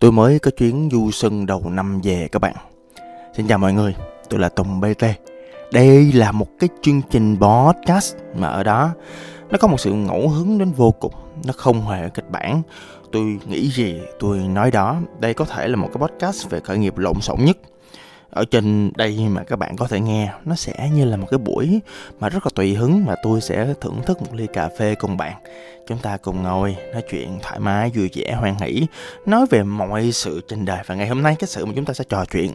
Tôi mới có chuyến du xuân đầu năm về các bạn. Xin chào mọi người, tôi là Tùng BT. Đây là một cái chương trình podcast mà ở đó nó có một sự ngẫu hứng đến vô cùng. Nó không hề kịch bản. Tôi nghĩ gì tôi nói đó. Đây có thể là một cái podcast về khởi nghiệp lộn xộn nhất ở trên đây mà các bạn có thể nghe. Nó sẽ như là một cái buổi mà rất là tùy hứng, mà tôi sẽ thưởng thức một ly cà phê cùng bạn. Chúng ta cùng ngồi nói chuyện thoải mái, vui vẻ, hoan hỉ, nói về mọi sự trên đời. Và ngày hôm nay cái sự mà chúng ta sẽ trò chuyện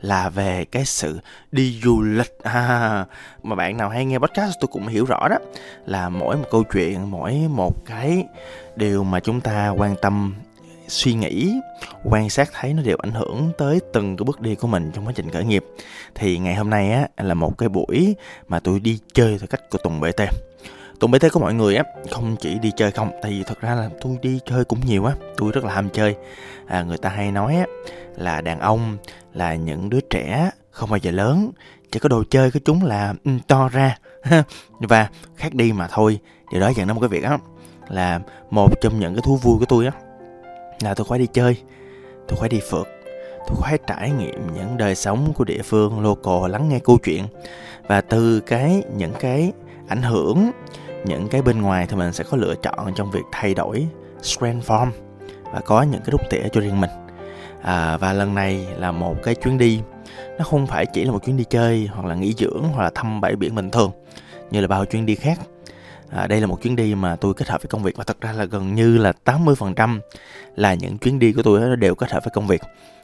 là về cái sự đi du lịch. Mà bạn nào hay nghe podcast tôi cũng hiểu rõ đó, là mỗi một câu chuyện, mỗi một cái điều mà chúng ta quan tâm, suy nghĩ, quan sát thấy, nó đều ảnh hưởng tới từng cái bước đi của mình trong quá trình khởi nghiệp. Thì ngày hôm nay á, là một cái buổi mà tôi đi chơi theo cách của Tùng BT. Tùng BT của mọi người á, không chỉ đi chơi không, tại vì thật ra là tôi đi chơi cũng nhiều á, tôi rất là ham chơi. Người ta hay nói á, là đàn ông là những đứa trẻ không bao giờ lớn, chỉ có đồ chơi của chúng là to ra và khác đi mà thôi. Điều đó dẫn đến một cái việc á, là một trong những cái thú vui của tôi á, là tôi khoái đi chơi, tôi khoái đi phượt, tôi khoái trải nghiệm những đời sống của địa phương, local, lắng nghe câu chuyện. Và từ những cái ảnh hưởng, những cái bên ngoài thì mình sẽ có lựa chọn trong việc thay đổi, transform và có những cái đúc tỉa cho riêng mình. Và lần này là một cái chuyến đi, nó không phải chỉ là một chuyến đi chơi hoặc là nghỉ dưỡng hoặc là thăm bãi biển bình thường như là bao chuyến đi khác. Đây là một chuyến đi mà tôi kết hợp với công việc, và thật ra là gần như là 80% là những chuyến đi của tôi đều kết hợp với công việc.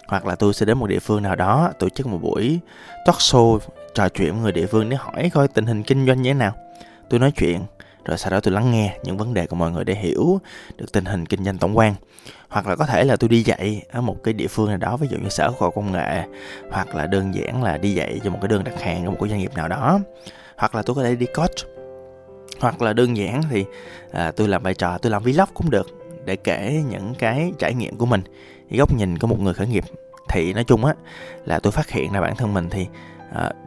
Hoặc là tôi sẽ đến một địa phương nào đó, tổ chức một buổi talk show, trò chuyện với người địa phương để hỏi coi tình hình kinh doanh như thế nào. Tôi nói chuyện, rồi sau đó tôi lắng nghe những vấn đề của mọi người để hiểu được tình hình kinh doanh tổng quan. Hoặc là có thể là tôi đi dạy ở một cái địa phương nào đó, ví dụ như Sở Khoa học Công nghệ, hoặc là đơn giản là đi dạy cho một cái đơn đặt hàng của một cái doanh nghiệp nào đó. Hoặc là tôi có thể đi coach, hoặc là đơn giản thì tôi làm bài trò, tôi làm vlog cũng được, để kể những cái trải nghiệm của mình, góc nhìn của một người khởi nghiệp. Thì nói chung á, là tôi phát hiện là bản thân mình thì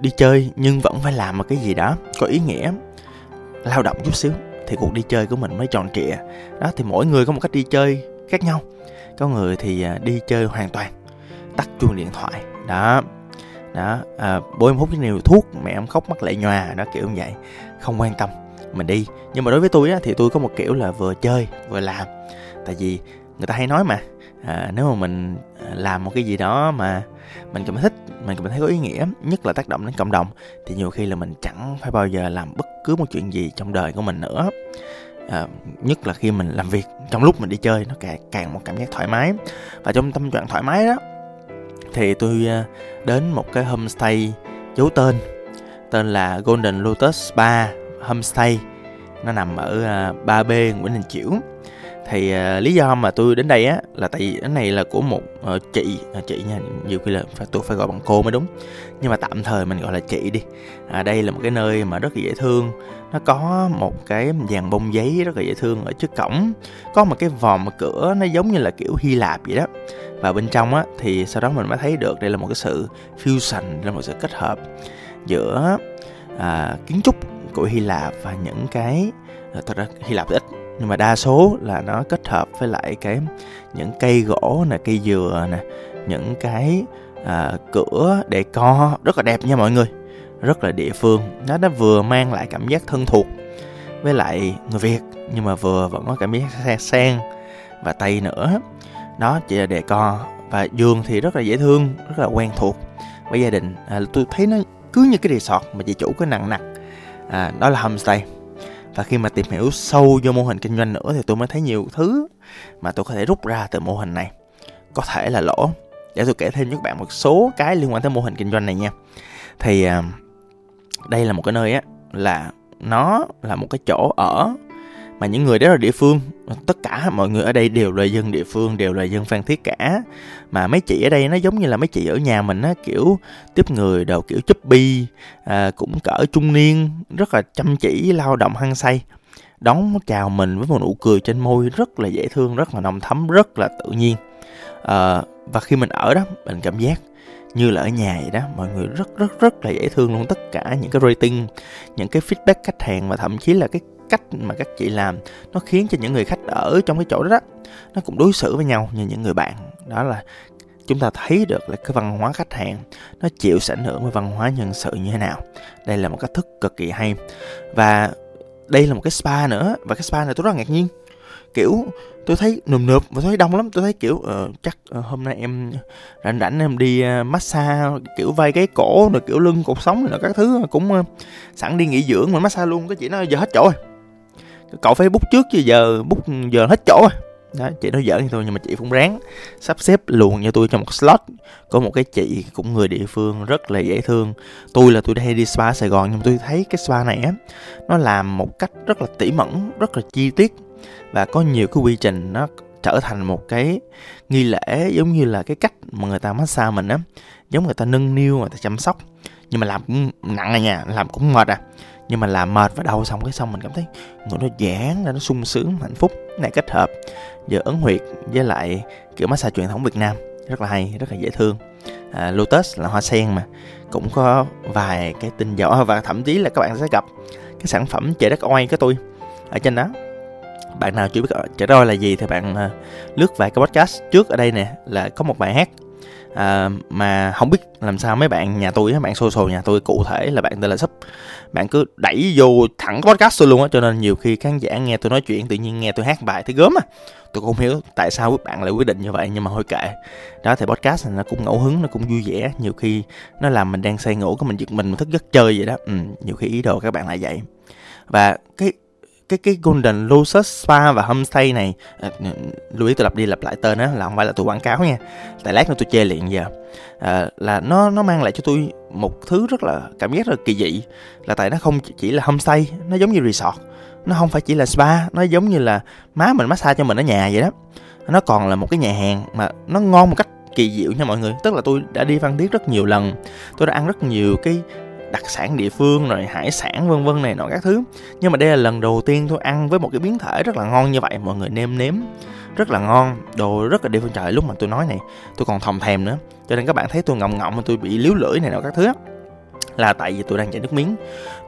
đi chơi nhưng vẫn phải làm một cái gì đó có ý nghĩa, lao động chút xíu thì cuộc đi chơi của mình mới tròn trịa đó. Thì mỗi người có một cách đi chơi khác nhau. Có người thì đi chơi hoàn toàn tắt chuông điện thoại đó, bố em hút cái liều thuốc, mẹ em khóc mắt lại nhòa đó, kiểu như vậy, không quan tâm mình đi. Nhưng mà đối với tôi á, thì tôi có một kiểu là vừa chơi vừa làm. Tại vì người ta hay nói mà, nếu mà mình làm một cái gì đó mà mình cảm thấy thích, mình cảm thấy có ý nghĩa, nhất là tác động đến cộng đồng, thì nhiều khi là mình chẳng phải bao giờ làm bất cứ một chuyện gì trong đời của mình nữa. Nhất là khi mình làm việc, trong lúc mình đi chơi nó càng một cảm giác thoải mái. Và trong tâm trạng thoải mái đó thì tôi đến một cái homestay giấu tên là Golden Lotus Spa Homestay. Nó nằm ở 3B Nguyễn Đình Chiểu. Thì lý do mà tôi đến đây á, là tại vì cái này là của một chị nha, nhiều khi là tôi phải gọi bằng cô mới đúng, nhưng mà tạm thời mình gọi là chị đi. Đây là một cái nơi mà rất là dễ thương. Nó có một cái dàn bông giấy rất là dễ thương ở trước cổng, có một cái vòm cửa nó giống như là kiểu Hy Lạp vậy đó. Và bên trong á, thì sau đó mình mới thấy được đây là một cái sự fusion, là một sự kết hợp giữa kiến trúc của Hy Lạp và những cái, thật ra Hy Lạp ít, nhưng mà đa số là nó kết hợp với lại cái những cây gỗ nè, cây dừa nè, những cái cửa để co rất là đẹp nha mọi người, rất là địa phương. Nó vừa mang lại cảm giác thân thuộc với lại người Việt, nhưng mà vừa vẫn có cảm giác sang và Tây nữa. Đó chỉ là đề co, và giường thì rất là dễ thương, rất là quen thuộc với gia đình. Tôi thấy nó cứ như cái resort mà chị chủ cứ nằng nặc. Đó là homestay. Và khi mà tìm hiểu sâu vô mô hình kinh doanh nữa thì tôi mới thấy nhiều thứ mà tôi có thể rút ra từ mô hình này, có thể là lỗ. Để tôi kể thêm cho các bạn một số cái liên quan tới mô hình kinh doanh này nha. Thì đây là một cái nơi á, là nó là một cái chỗ ở mà những người đó là địa phương. Tất cả mọi người ở đây đều là dân địa phương, đều là dân Phan Thiết cả. Mà mấy chị ở đây nó giống như là mấy chị ở nhà mình á, kiểu tiếp người đầu kiểu chubby, cũng cỡ trung niên, rất là chăm chỉ, lao động hăng say, đón chào mình với một nụ cười trên môi rất là dễ thương, rất là nồng thắm, rất là tự nhiên. Và khi mình ở đó, mình cảm giác như là ở nhà vậy đó, mọi người rất rất rất là dễ thương luôn. Tất cả những cái rating, những cái feedback khách hàng, và thậm chí là cái cách mà các chị làm, nó khiến cho những người khách ở trong cái chỗ đó nó cũng đối xử với nhau như những người bạn đó là chúng ta thấy được là cái văn hóa khách hàng nó chịu sẽ ảnh hưởng với văn hóa nhân sự như thế nào. Đây là một cách thức cực kỳ hay. Và đây là một cái spa nữa. Và cái spa này tôi rất là ngạc nhiên. Kiểu tôi thấy nườm nượp và tôi thấy đông lắm. Tôi thấy kiểu hôm nay em rảnh em đi massage kiểu vai gáy cổ rồi kiểu lưng cột sống rồi các thứ, cũng sẵn đi nghỉ dưỡng mà massage luôn. Cái chị nó giờ hết chỗ rồi. Cậu phải book trước chứ giờ book giờ hết chỗ rồi. Đó, chị nói giỡn như tôi nhưng mà chị cũng ráng sắp xếp luồn cho tôi trong một slot. Có một cái chị cũng người địa phương rất là dễ thương. Tôi đã hay đi spa Sài Gòn, nhưng tôi thấy cái spa này á, nó làm một cách rất là tỉ mẩn, rất là chi tiết. Và có nhiều cái quy trình nó trở thành một cái nghi lễ, giống như là cái cách mà người ta massage mình á, giống người ta nâng niu, người ta chăm sóc. Nhưng mà làm cũng nặng à nha, làm cũng mệt à. Nhưng mà làm mệt và đau xong cái xong mình cảm thấy người nó giãn ra, nó sung sướng, hạnh phúc. Cái này kết hợp giữa ấn huyệt với lại kiểu massage truyền thống Việt Nam, rất là hay, rất là dễ thương. Lotus là hoa sen mà, cũng có vài cái tinh dầu. Và thậm chí là các bạn sẽ gặp cái sản phẩm chải đất oai của tôi ở trên đó. Bạn nào chưa biết chải đất oai là gì thì bạn lướt vài cái podcast trước ở đây nè, là có một bài hát. Mà không biết làm sao mấy bạn nhà tôi, bạn social nhà tôi cụ thể là bạn tên là Sub, bạn cứ đẩy vô thẳng podcast tôi luôn á, cho nên nhiều khi khán giả nghe tôi nói chuyện tự nhiên nghe tôi hát bài thấy gớm á. Tôi cũng không hiểu tại sao các bạn lại quyết định như vậy, nhưng mà thôi kệ. Đó thì podcast này nó cũng ngẫu hứng, nó cũng vui vẻ, nhiều khi nó làm mình đang say ngủ, cái mình giật mình thức giấc chơi vậy đó. Nhiều khi ý đồ các bạn lại vậy. Và cái Golden Lotus Spa và Homestay này, lưu ý tôi lặp đi lặp lại tên đó là không phải là tôi quảng cáo nha, tại lát nữa tôi chê liền giờ. Là nó mang lại cho tôi một thứ rất là cảm giác rất là kỳ dị, là tại nó không chỉ là homestay, nó giống như resort, nó không phải chỉ là spa, nó giống như là má mình massage cho mình ở nhà vậy đó. Nó còn là một cái nhà hàng mà nó ngon một cách kỳ diệu nha mọi người. Tức là tôi đã đi Phan Thiết rất nhiều lần, tôi đã ăn rất nhiều cái đặc sản địa phương rồi hải sản vân vân này nọ các thứ, nhưng mà đây là lần đầu tiên tôi ăn với một cái biến thể rất là ngon như vậy. Mọi người nêm nếm rất là ngon, đồ rất là địa phương. Trời, lúc mà tôi nói này tôi còn thòm thèm nữa, cho nên các bạn thấy tôi ngọng mà tôi bị líu lưỡi này nọ các thứ là tại vì tôi đang chảy nước miếng.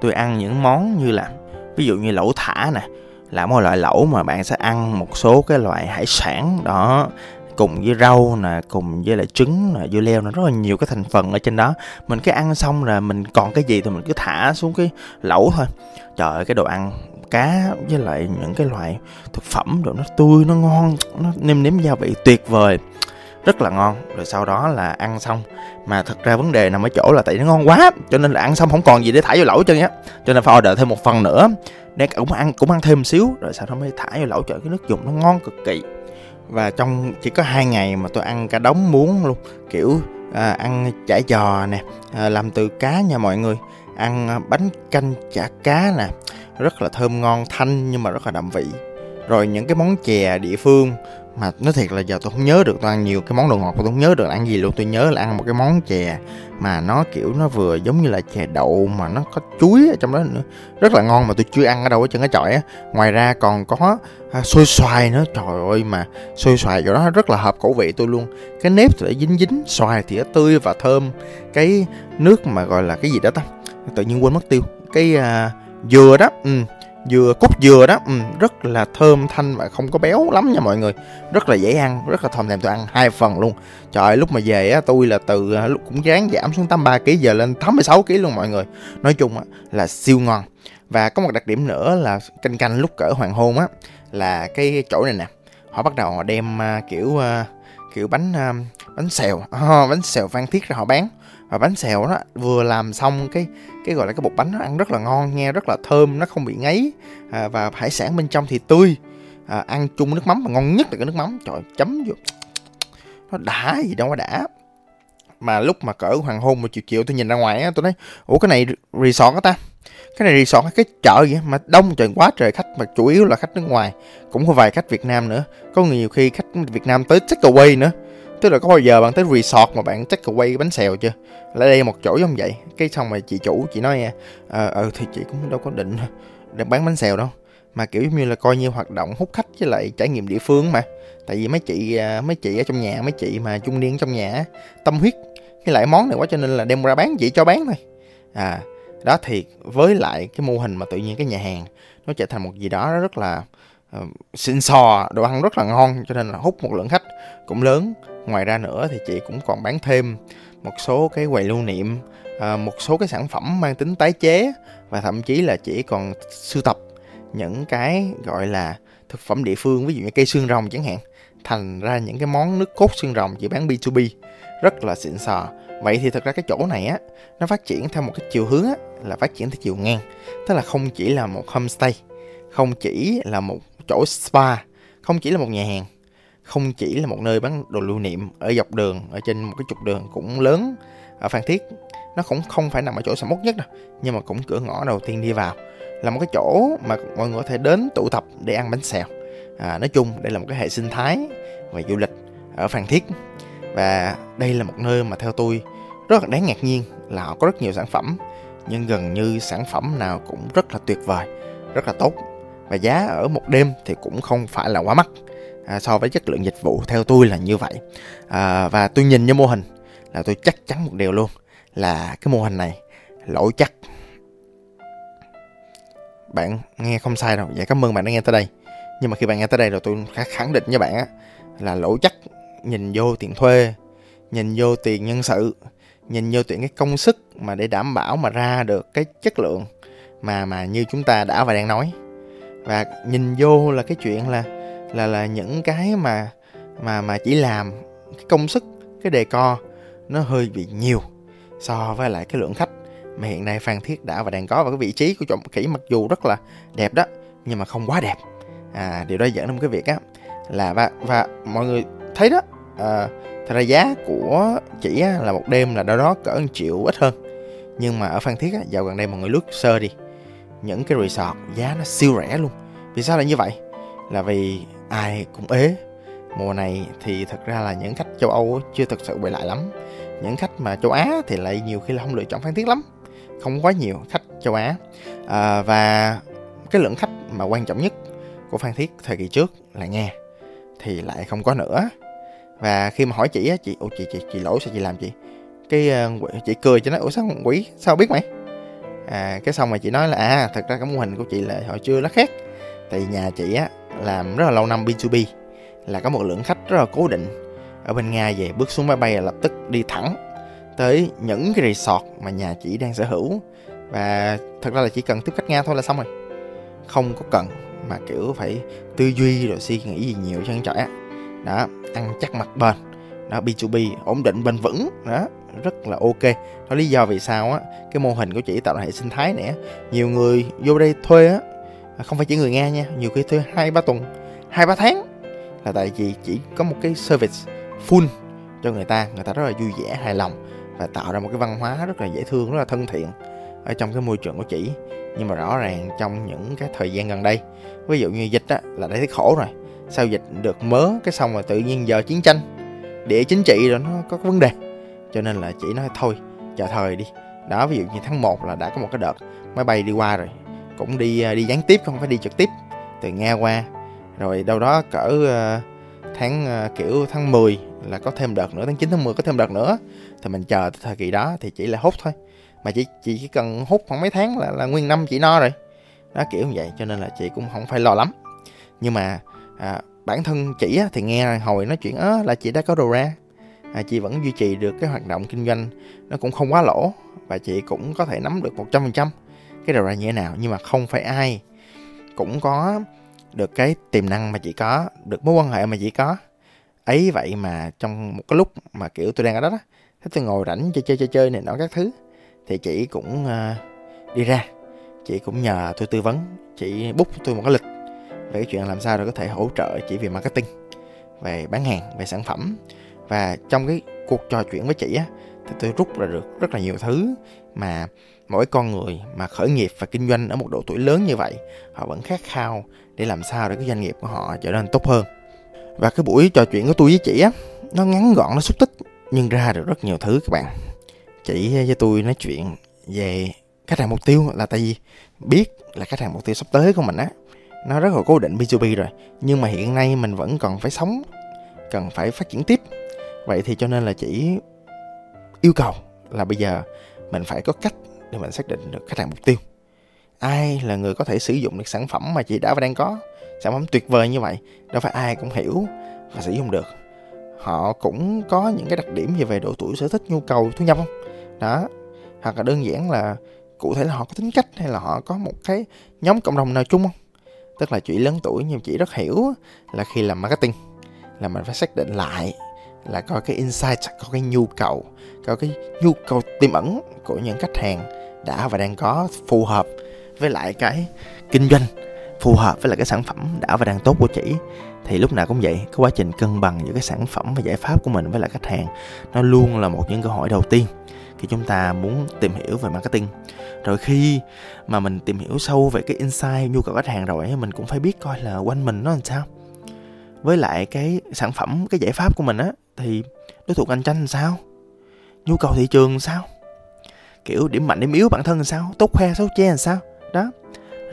Tôi ăn những món như là ví dụ như lẩu thả nè, là một loại lẩu mà bạn sẽ ăn một số cái loại hải sản đó cùng với rau nè, cùng với lại trứng nè, dưa leo nè, rất là nhiều cái thành phần ở trên đó. Mình cứ ăn xong là mình còn cái gì thì mình cứ thả xuống cái lẩu thôi. Trời ơi, cái đồ ăn cá với lại những cái loại thực phẩm đồ nó tươi, nó ngon, nó nêm nếm gia vị tuyệt vời, rất là ngon. Rồi sau đó là ăn xong, mà thật ra vấn đề nằm ở chỗ là tại nó ngon quá, cho nên là ăn xong không còn gì để thả vô lẩu chân á, cho nên phải order thêm một phần nữa để cũng ăn thêm một xíu, rồi sau đó mới thả vô lẩu. Trời, cái nước dùng nó ngon cực kỳ. Và trong chỉ có 2 ngày mà tôi ăn cả đống muỗng luôn, kiểu ăn chả giò nè, làm từ cá nha mọi người, ăn bánh canh chả cá nè, rất là thơm ngon thanh nhưng mà rất là đậm vị. Rồi những cái món chè địa phương mà nói thiệt là giờ tôi không nhớ được, tôi ăn nhiều cái món đồ ngọt tôi không nhớ được ăn gì luôn. Tôi nhớ là ăn một cái món chè mà nó kiểu nó vừa giống như là chè đậu mà nó có chuối ở trong đó nữa, rất là ngon mà tôi chưa ăn ở đâu hết trơn á trời á. Ngoài ra còn có xôi xoài nữa, trời ơi, mà xôi xoài chỗ đó rất là hợp khẩu vị tôi luôn. Cái nếp thì nó dính xoài thì nó tươi và thơm, cái nước mà gọi là cái gì đó ta, tự nhiên quên mất tiêu, cái dừa đó, cốt dừa đó, rất là thơm thanh và không có béo lắm nha mọi người, rất là dễ ăn, rất là thòm thèm. Tôi ăn 2 phần luôn. Trời ơi, lúc mà về á, tôi là từ lúc cũng ráng giảm xuống 83 kg, giờ lên 86 kg luôn mọi người. Nói chung á là siêu ngon. Và có một đặc điểm nữa là canh lúc cỡ hoàng hôn á, là cái chỗ này nè, họ bắt đầu họ đem kiểu bánh xèo Phan Thiết ra họ bán. Và bánh xèo đó vừa làm xong cái gọi là cái bột bánh nó ăn rất là ngon nha, rất là thơm, nó không bị ngấy, và hải sản bên trong thì tươi, ăn chung nước mắm mà ngon nhất là cái nước mắm. Trời, chấm vô nó đã gì đâu, nó đã. Mà lúc mà cỡ hoàng hôn mà chiều tôi nhìn ra ngoài á, tôi nói ủa cái này resort á ta, cái này resort hay cái chợ vậy mà đông trời quá trời khách, mà chủ yếu là khách nước ngoài, cũng có vài khách Việt Nam nữa. Có nhiều khi khách Việt Nam tới take away nữa. Tức là có bao giờ bạn tới resort mà bạn take away bánh xèo chưa? Là đây một chỗ giống vậy. Cái xong mà chị chủ chị nói thì chị cũng đâu có định để bán bánh xèo đâu, mà kiểu như là coi như hoạt động hút khách với lại trải nghiệm địa phương mà. Tại vì mấy chị ở trong nhà, mấy chị mà trung niên trong nhà tâm huyết với lại món này quá, cho nên là đem ra bán chỉ cho bán thôi. Đó thì với lại cái mô hình mà tự nhiên cái nhà hàng nó trở thành một gì đó rất là xịn sò, đồ ăn rất là ngon, cho nên là hút một lượng khách cũng lớn. Ngoài ra nữa thì chị cũng còn bán thêm một số cái quầy lưu niệm, một số cái sản phẩm mang tính tái chế, và thậm chí là chị còn sưu tập những cái gọi là thực phẩm địa phương, ví dụ như cây xương rồng chẳng hạn, thành ra những cái món nước cốt xương rồng chị bán B2B rất là xịn sò. Vậy thì thật ra cái chỗ này á, nó phát triển theo một cái chiều hướng á, là phát triển theo chiều ngang, tức là không chỉ là một homestay, không chỉ là một chỗ spa, không chỉ là một nhà hàng, không chỉ là một nơi bán đồ lưu niệm ở dọc đường, ở trên một cái trục đường cũng lớn ở Phan Thiết. Nó cũng không phải nằm ở chỗ 61 nhất đâu, nhưng mà cũng cửa ngõ đầu tiên đi vào, là một cái chỗ mà mọi người có thể đến tụ tập để ăn bánh xèo. Nói chung đây là một cái hệ sinh thái về du lịch ở Phan Thiết, và đây là một nơi mà theo tôi rất là đáng ngạc nhiên là họ có rất nhiều sản phẩm, nhưng gần như sản phẩm nào cũng rất là tuyệt vời, rất là tốt, và giá ở một đêm thì cũng không phải là quá mắc so với chất lượng dịch vụ, theo tôi là như vậy. Và tôi nhìn vô mô hình là tôi chắc chắn một điều luôn là cái mô hình này lỗ chắc. Bạn nghe không sai đâu. Dạ, cảm ơn bạn đã nghe tới đây. Nhưng mà khi bạn nghe tới đây rồi, tôi khẳng định với bạn á, là lỗ chắc. Nhìn vô tiền thuê, nhìn vô tiền nhân sự, nhìn vô tiền cái công sức mà để đảm bảo mà ra được cái chất lượng mà như chúng ta đã và đang nói. Và nhìn vô là cái chuyện là những cái mà chỉ làm cái công sức, cái decor nó hơi bị nhiều so với lại cái lượng khách mà hiện nay Phan Thiết đã và đang có. Và cái vị trí của Trọng Khỉ mặc dù rất là đẹp đó, nhưng mà không quá đẹp. Điều đó dẫn đến một cái việc á là và mọi người thấy đó, thật ra giá của chỉ á, là một đêm là đâu đó cỡ 1 triệu ít hơn, nhưng mà ở Phan Thiết á, dạo gần đây mọi người lướt sơ đi, những cái resort giá nó siêu rẻ luôn. Vì sao lại như vậy? Là vì ai cũng ế. Mùa này thì thật ra là những khách châu Âu chưa thực sự quay lại lắm. Những khách mà châu Á thì lại nhiều khi là không lựa chọn Phan Thiết lắm, không quá nhiều khách châu Á. Và cái lượng khách mà quan trọng nhất của Phan Thiết thời kỳ trước là nghe thì lại không có nữa. Và khi mà hỏi chị á, chị lỗi sao chị làm chị? Chị cười cho nó, ủa sao quỷ, sao biết mày? Cái xong mà chị nói là thật ra cái mô hình của chị là hồi trưa nó khác. Tại vì nhà chị á làm rất là lâu năm B2B, là có một lượng khách rất là cố định ở bên Nga về, bước xuống máy bay là lập tức đi thẳng tới những cái resort mà nhà chị đang sở hữu. Và thật ra là chỉ cần tiếp khách Nga thôi là xong rồi, không có cần mà kiểu phải tư duy rồi suy nghĩ gì nhiều cho anh trẻ đó. Ăn chắc mặt bền đó, B2B ổn định bền vững đó, rất là ok. Đó lý do vì sao á cái mô hình của chị tạo ra hệ sinh thái này á, nhiều người vô đây thuê á, không phải chỉ người Nga nha, nhiều khi thuê 2-3 tuần, 2-3 tháng, là tại vì chỉ có một cái service full cho người ta rất là vui vẻ, hài lòng, và tạo ra một cái văn hóa rất là dễ thương, rất là thân thiện ở trong cái môi trường của chị. Nhưng mà rõ ràng trong những cái thời gian gần đây, ví dụ như dịch á, là đã thấy khổ rồi, sau dịch được mớ cái xong rồi tự nhiên giờ chiến tranh địa chính trị rồi nó có vấn đề, cho nên là chị nói thôi chờ thời đi đó. Ví dụ như tháng 1 là đã có một cái đợt máy bay đi qua rồi, cũng đi gián tiếp, không phải đi trực tiếp từ Nga qua. Rồi đâu đó cỡ tháng 10 là có thêm đợt nữa, tháng 9, tháng 10 có thêm đợt nữa, thì mình chờ thời kỳ đó thì chỉ là hút thôi. Mà chị chỉ cần hút khoảng mấy tháng là nguyên năm chị no rồi đó, kiểu như vậy, cho nên là chị cũng không phải lo lắm. Nhưng mà bản thân chị á, thì nghe hồi nói chuyện là chị đã có đồ ra, chị vẫn duy trì được cái hoạt động kinh doanh, nó cũng không quá lỗ, và chị cũng có thể nắm được 100% cái đầu ra như thế nào. Nhưng mà không phải ai cũng có được cái tiềm năng mà chị có, được mối quan hệ mà chị có ấy. Vậy mà trong một cái lúc mà kiểu tôi đang ở đó đó, thế tôi ngồi rảnh chơi này nọ các thứ, thì chị cũng đi ra, chị cũng nhờ tôi tư vấn, chị book tôi một cái lịch về cái chuyện làm sao để có thể hỗ trợ chị về marketing, về bán hàng, về sản phẩm. Và trong cái cuộc trò chuyện với chị á, thì tôi rút ra được rất là nhiều thứ mà mỗi con người mà khởi nghiệp và kinh doanh ở một độ tuổi lớn như vậy, họ vẫn khát khao để làm sao để cái doanh nghiệp của họ trở nên tốt hơn. Và cái buổi trò chuyện của tôi với chị á, nó ngắn gọn, nó xúc tích, nhưng ra được rất nhiều thứ các bạn. Chị với tôi nói chuyện về khách hàng mục tiêu, là tại vì biết là khách hàng mục tiêu sắp tới của mình á, nó rất là cố định B2B rồi, nhưng mà hiện nay mình vẫn còn phải sống, cần phải phát triển tiếp. Vậy thì cho nên là chị yêu cầu là bây giờ mình phải có cách để mình xác định được khách hàng mục tiêu. Ai là người có thể sử dụng được sản phẩm mà chị đã và đang có, sản phẩm tuyệt vời như vậy, đâu phải ai cũng hiểu và sử dụng được. họ cũng có những cái đặc điểm gì về độ tuổi, sở thích, nhu cầu, thu nhập không đó, hoặc là đơn giản là cụ thể là họ có tính cách hay là họ có một cái nhóm cộng đồng nào chung không. Tức là chị lớn tuổi nhưng chị rất hiểu là khi làm marketing là mình phải xác định lại là coi cái insight, coi cái nhu cầu, coi cái nhu cầu tiềm ẩn của những khách hàng đã và đang có phù hợp với lại cái kinh doanh, phù hợp với lại cái sản phẩm đã và đang tốt của chị. Thì lúc nào cũng vậy, cái quá trình cân bằng giữa cái sản phẩm và giải pháp của mình với lại khách hàng nó luôn là một những câu hỏi đầu tiên khi chúng ta muốn tìm hiểu về marketing. Rồi khi mà mình tìm hiểu sâu về cái insight, nhu cầu khách hàng rồi, mình cũng phải biết coi là quanh mình nó làm sao, với lại cái sản phẩm, cái giải pháp của mình á, thì đối thủ cạnh tranh làm sao, nhu cầu thị trường làm sao, kiểu điểm mạnh điểm yếu bản thân làm sao, tốt khoe xấu che làm sao đó.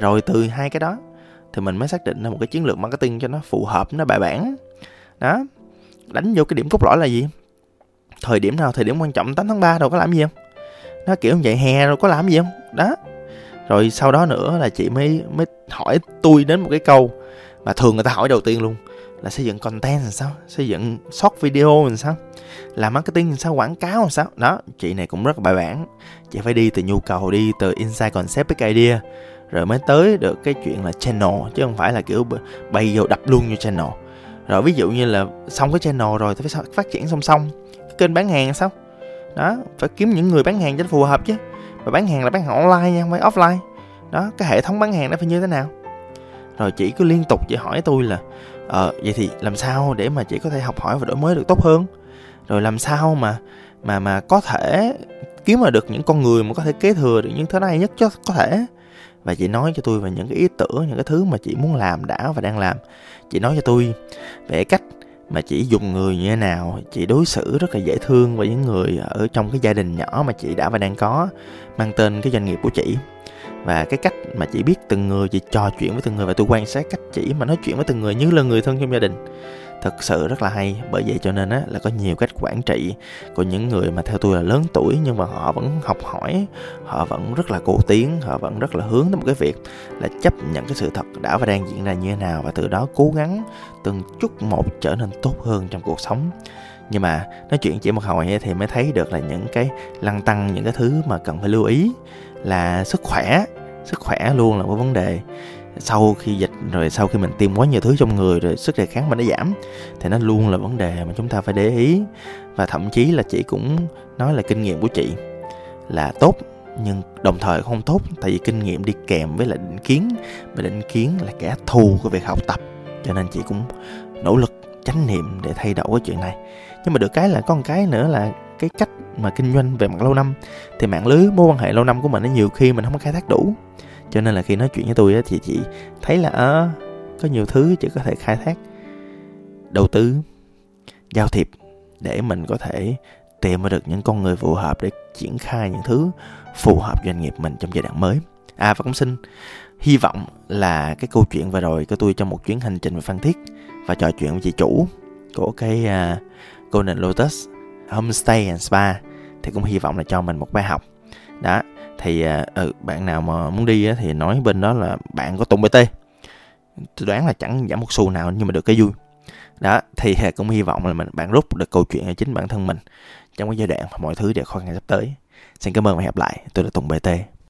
Rồi từ hai cái đó thì mình mới xác định ra một cái chiến lược marketing cho nó phù hợp, nó bài bản đó. Đánh vô cái điểm cốt lõi là gì, thời điểm nào, thời điểm quan trọng, 8 tháng 3 đâu có làm gì không, nó kiểu vậy, hè đâu có làm gì không đó. Rồi sau đó nữa là chị mới hỏi tôi đến một cái câu mà thường người ta hỏi đầu tiên luôn là xây dựng content làm sao, xây dựng short video làm sao, làm marketing làm sao, quảng cáo làm sao đó. Chị này cũng rất bài bản, chị phải đi từ nhu cầu, đi từ insight, concept, big idea rồi mới tới được cái chuyện là channel, chứ không phải là kiểu bay vô đập luôn như channel. Rồi ví dụ như là xong cái channel rồi thì phải phát triển song song cái kênh bán hàng sao đó, phải kiếm những người bán hàng cho nó phù hợp chứ. Và bán hàng là bán hàng online nha, không phải offline đó. Cái hệ thống bán hàng nó phải như thế nào. Rồi chị cứ liên tục chị hỏi tôi là vậy thì làm sao để mà chị có thể học hỏi và đổi mới được tốt hơn, rồi làm sao mà có thể kiếm ra được những con người mà có thể kế thừa được những thứ này nhất cho có thể. Và chị nói cho tôi về những cái ý tưởng, những cái thứ mà chị muốn làm, đã và đang làm. Chị nói cho tôi về cách mà chị dùng người như thế nào, chị đối xử rất là dễ thương với những người ở trong cái gia đình nhỏ mà chị đã và đang có, mang tên cái doanh nghiệp của chị. Và cái cách mà chị biết từng người, chị trò chuyện với từng người, và tôi quan sát cách chị mà nói chuyện với từng người như là người thân trong gia đình. Thật sự rất là hay. Bởi vậy cho nên là có nhiều cách quản trị của những người mà theo tôi là lớn tuổi, nhưng mà họ vẫn học hỏi, họ vẫn rất là cổ tiến, họ vẫn rất là hướng tới một cái việc là chấp nhận cái sự thật đã và đang diễn ra như thế nào, và từ đó cố gắng từng chút một trở nên tốt hơn trong cuộc sống. Nhưng mà nói chuyện chỉ một hồi thì mới thấy được là những cái lăn tăn, những cái thứ mà cần phải lưu ý là sức khỏe. Sức khỏe luôn là một vấn đề. Sau khi dịch rồi, sau khi mình tiêm quá nhiều thứ trong người rồi, sức đề kháng mình đã giảm, thì nó luôn là vấn đề mà chúng ta phải để ý. Và thậm chí là chị cũng nói là kinh nghiệm của chị là tốt, nhưng đồng thời không tốt, tại vì kinh nghiệm đi kèm với là định kiến, và định kiến là kẻ thù của việc học tập. Cho nên chị cũng nỗ lực chánh niệm để thay đổi cái chuyện này. Nhưng mà được cái là có một cái nữa là cái cách mà kinh doanh về mặt lâu năm, thì mạng lưới mối quan hệ lâu năm của mình nó nhiều khi mình không khai thác đủ. Cho nên là khi nói chuyện với tôi thì chị thấy là có nhiều thứ chị có thể khai thác, đầu tư, giao thiệp để mình có thể tìm ra được những con người phù hợp để triển khai những thứ phù hợp doanh nghiệp mình trong giai đoạn mới. Và cũng xin hy vọng là cái câu chuyện vừa rồi của tôi trong một chuyến hành trình về Phan Thiết và trò chuyện với chị chủ của cái Golden Lotus Homestay and Spa thì cũng hy vọng là cho mình một bài học đó. Thì bạn nào mà muốn đi thì nói bên đó là bạn có Tùng BT, tôi đoán là chẳng giảm một xu nào, nhưng mà được cái vui đó. Thì cũng hy vọng là bạn rút được câu chuyện chính bản thân mình trong cái giai đoạn mà mọi thứ đều khó khăn sắp tới. Xin cảm ơn và hẹn gặp lại. Tôi là Tùng BT.